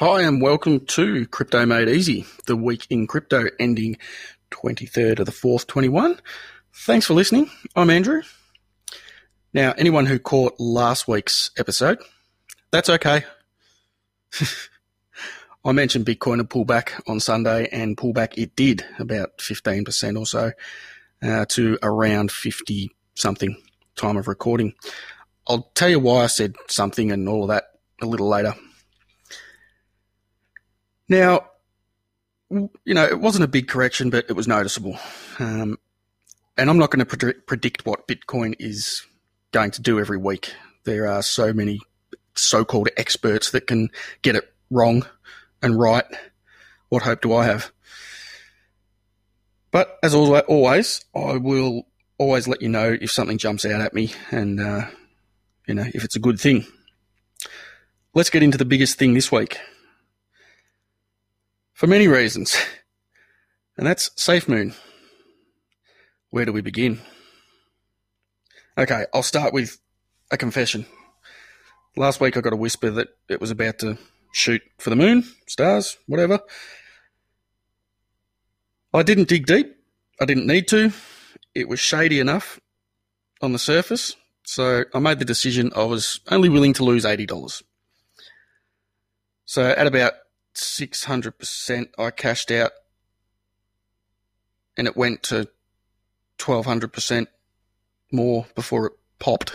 Hi, and welcome to Crypto Made Easy, the week in crypto ending 23rd of the 4th, 21. Thanks for listening. I'm Andrew. Now, anyone who caught last week's episode, that's okay. I mentioned Bitcoin had pulled back on Sunday, and pullback it did, about 15% or so, to around 50-something time of recording. I'll tell you why I said something and all of that a little later. Now, you know, it wasn't a big correction, but it was noticeable. And I'm not going to predict what Bitcoin is going to do every week. There are so many so-called experts that can get it wrong and right. What hope do I have? But as always, I will always let you know if something jumps out at me and, you know, if it's a good thing. Let's get into the biggest thing this week. For many reasons, and that's SafeMoon. Where do we begin? Okay, I'll start with a confession. Last week I got a whisper that it was about to shoot for the moon, stars, whatever. I didn't dig deep. I didn't need to. It was shady enough on the surface, so I made the decision I was only willing to lose $80. So at about 600% I cashed out, and it went to 1,200% more before it popped.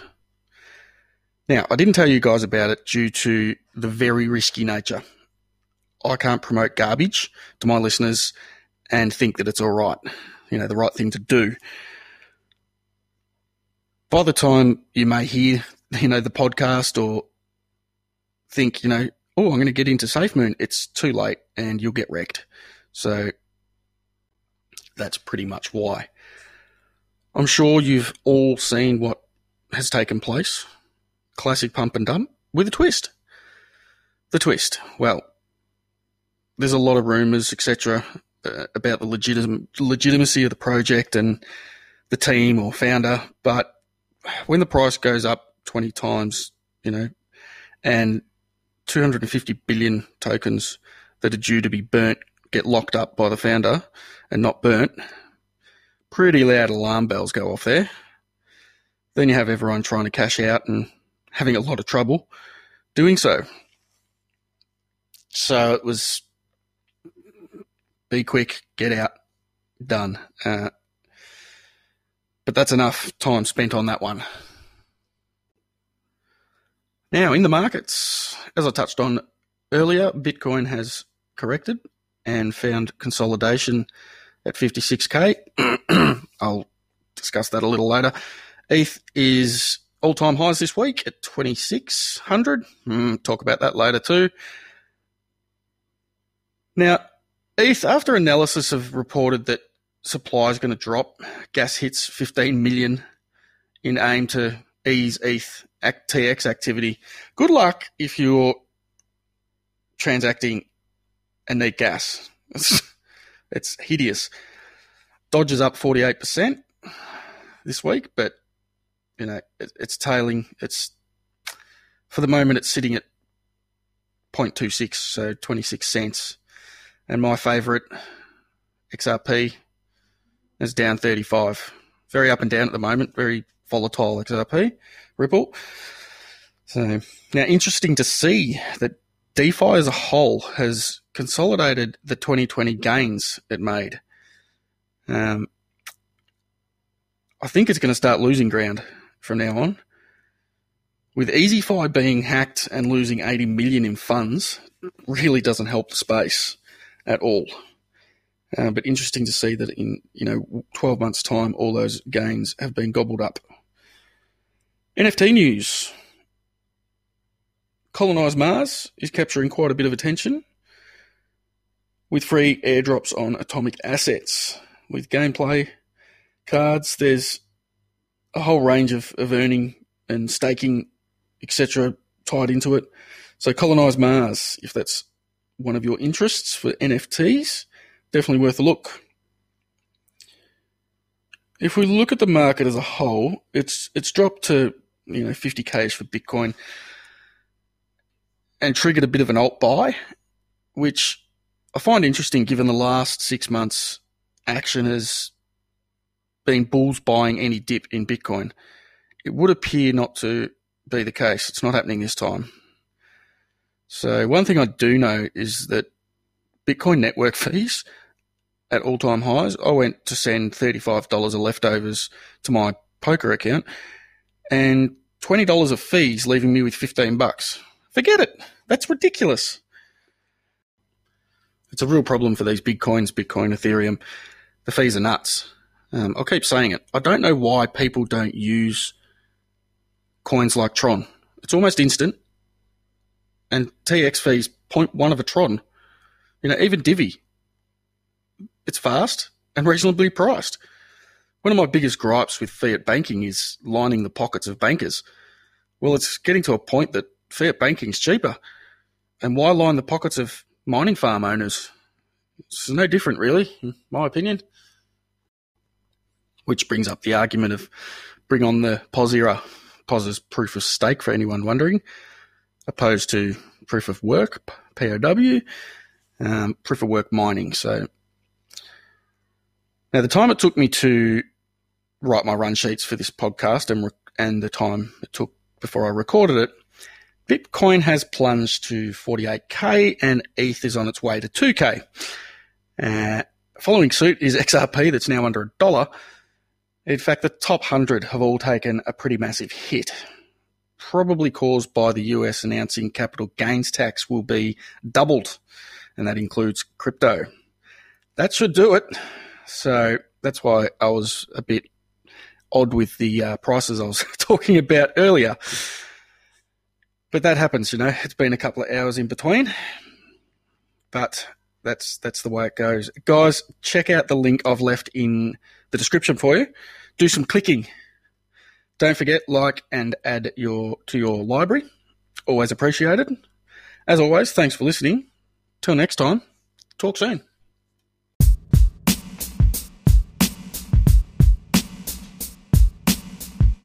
Now, I didn't tell you guys about it due to the very risky nature. I can't promote garbage to my listeners and think that it's all right, you know, the right thing to do. By the time you may hear, you know, the podcast or think, you know, oh, I'm going to get into SafeMoon, it's too late and you'll get wrecked. So that's pretty much why. I'm sure you've all seen what has taken place. Classic pump and dump with a twist. The twist. Well, there's a lot of rumours, etc., about the legitimacy of the project and the team or founder, but when the price goes up 20 times, you know, and 250 billion tokens that are due to be burnt get locked up by the founder and not burnt, pretty loud alarm bells go off there. Then you have everyone trying to cash out and having a lot of trouble doing so. So it was be quick, get out, done. But that's enough time spent on that one. Now, in the markets, as I touched on earlier, Bitcoin has corrected and found consolidation at 56K. I'll discuss that a little later. ETH is all-time highs this week at 2,600. Talk about that later too. Now, ETH, after analysis, have reported that supply is going to drop. Gas hits 15 million in aim to ease ETH TX activity. Good luck if you're transacting and need gas. It's hideous. Dodge is up 48% this week, but you know it's tailing. It's for the moment it's sitting at 0.26, so 26 cents. And my favourite XRP is down 35. Very up and down at the moment. Very volatile XRP, Ripple. So now, interesting to see that DeFi as a whole has consolidated the 2020 gains it made. I think it's going to start losing ground from now on. With EasyFi being hacked and losing 80 million in funds, really doesn't help the space at all. But interesting to see that in, you know, 12 months' time, all those gains have been gobbled up. NFT news. Colonize Mars is capturing quite a bit of attention with free airdrops on atomic assets. With gameplay cards, there's a whole range of earning and staking, etc., tied into it. So Colonize Mars, if that's one of your interests for NFTs, definitely worth a look. If we look at the market as a whole, it's dropped to, you know, 50Ks for Bitcoin and triggered a bit of an alt buy which I find interesting given the last 6 months action has been bulls buying any dip in Bitcoin. It would appear not to be the case. It's not happening this time. So one thing I do know is that Bitcoin network fees at all-time highs. I went to send $35 of leftovers to my poker account and $20 of fees leaving me with $15. Forget it. That's ridiculous. It's a real problem for these big coins, Bitcoin, Ethereum. The fees are nuts. I'll keep saying it. I don't know why people don't use coins like Tron. It's almost instant. And TX fees 0.1 of a Tron. You know, even Divi. It's fast and reasonably priced. One of my biggest gripes with fiat banking is lining the pockets of bankers. Well, it's getting to a point that fiat banking's cheaper. And why line the pockets of mining farm owners? It's no different, really, in my opinion. Which brings up the argument of bring on the POS era. POS is proof of stake for anyone wondering, opposed to proof of work, POW, proof of work mining. So now the time it took me to write my run sheets for this podcast and the time it took before I recorded it, Bitcoin has plunged to 48K and ETH is on its way to 2K. Following suit is XRP that's now under $1. In fact, the top 100 have all taken a pretty massive hit, probably caused by the US announcing capital gains tax will be doubled, and that includes crypto. That should do it. So that's why I was a bit odd with the prices I was talking about earlier. But that happens, you know. It's been a couple of hours in between. But that's the way it goes. Guys, check out the link I've left in the description for you. Do some clicking. Don't forget, like and add to your library. Always appreciated. As always, thanks for listening. Till next time, talk soon.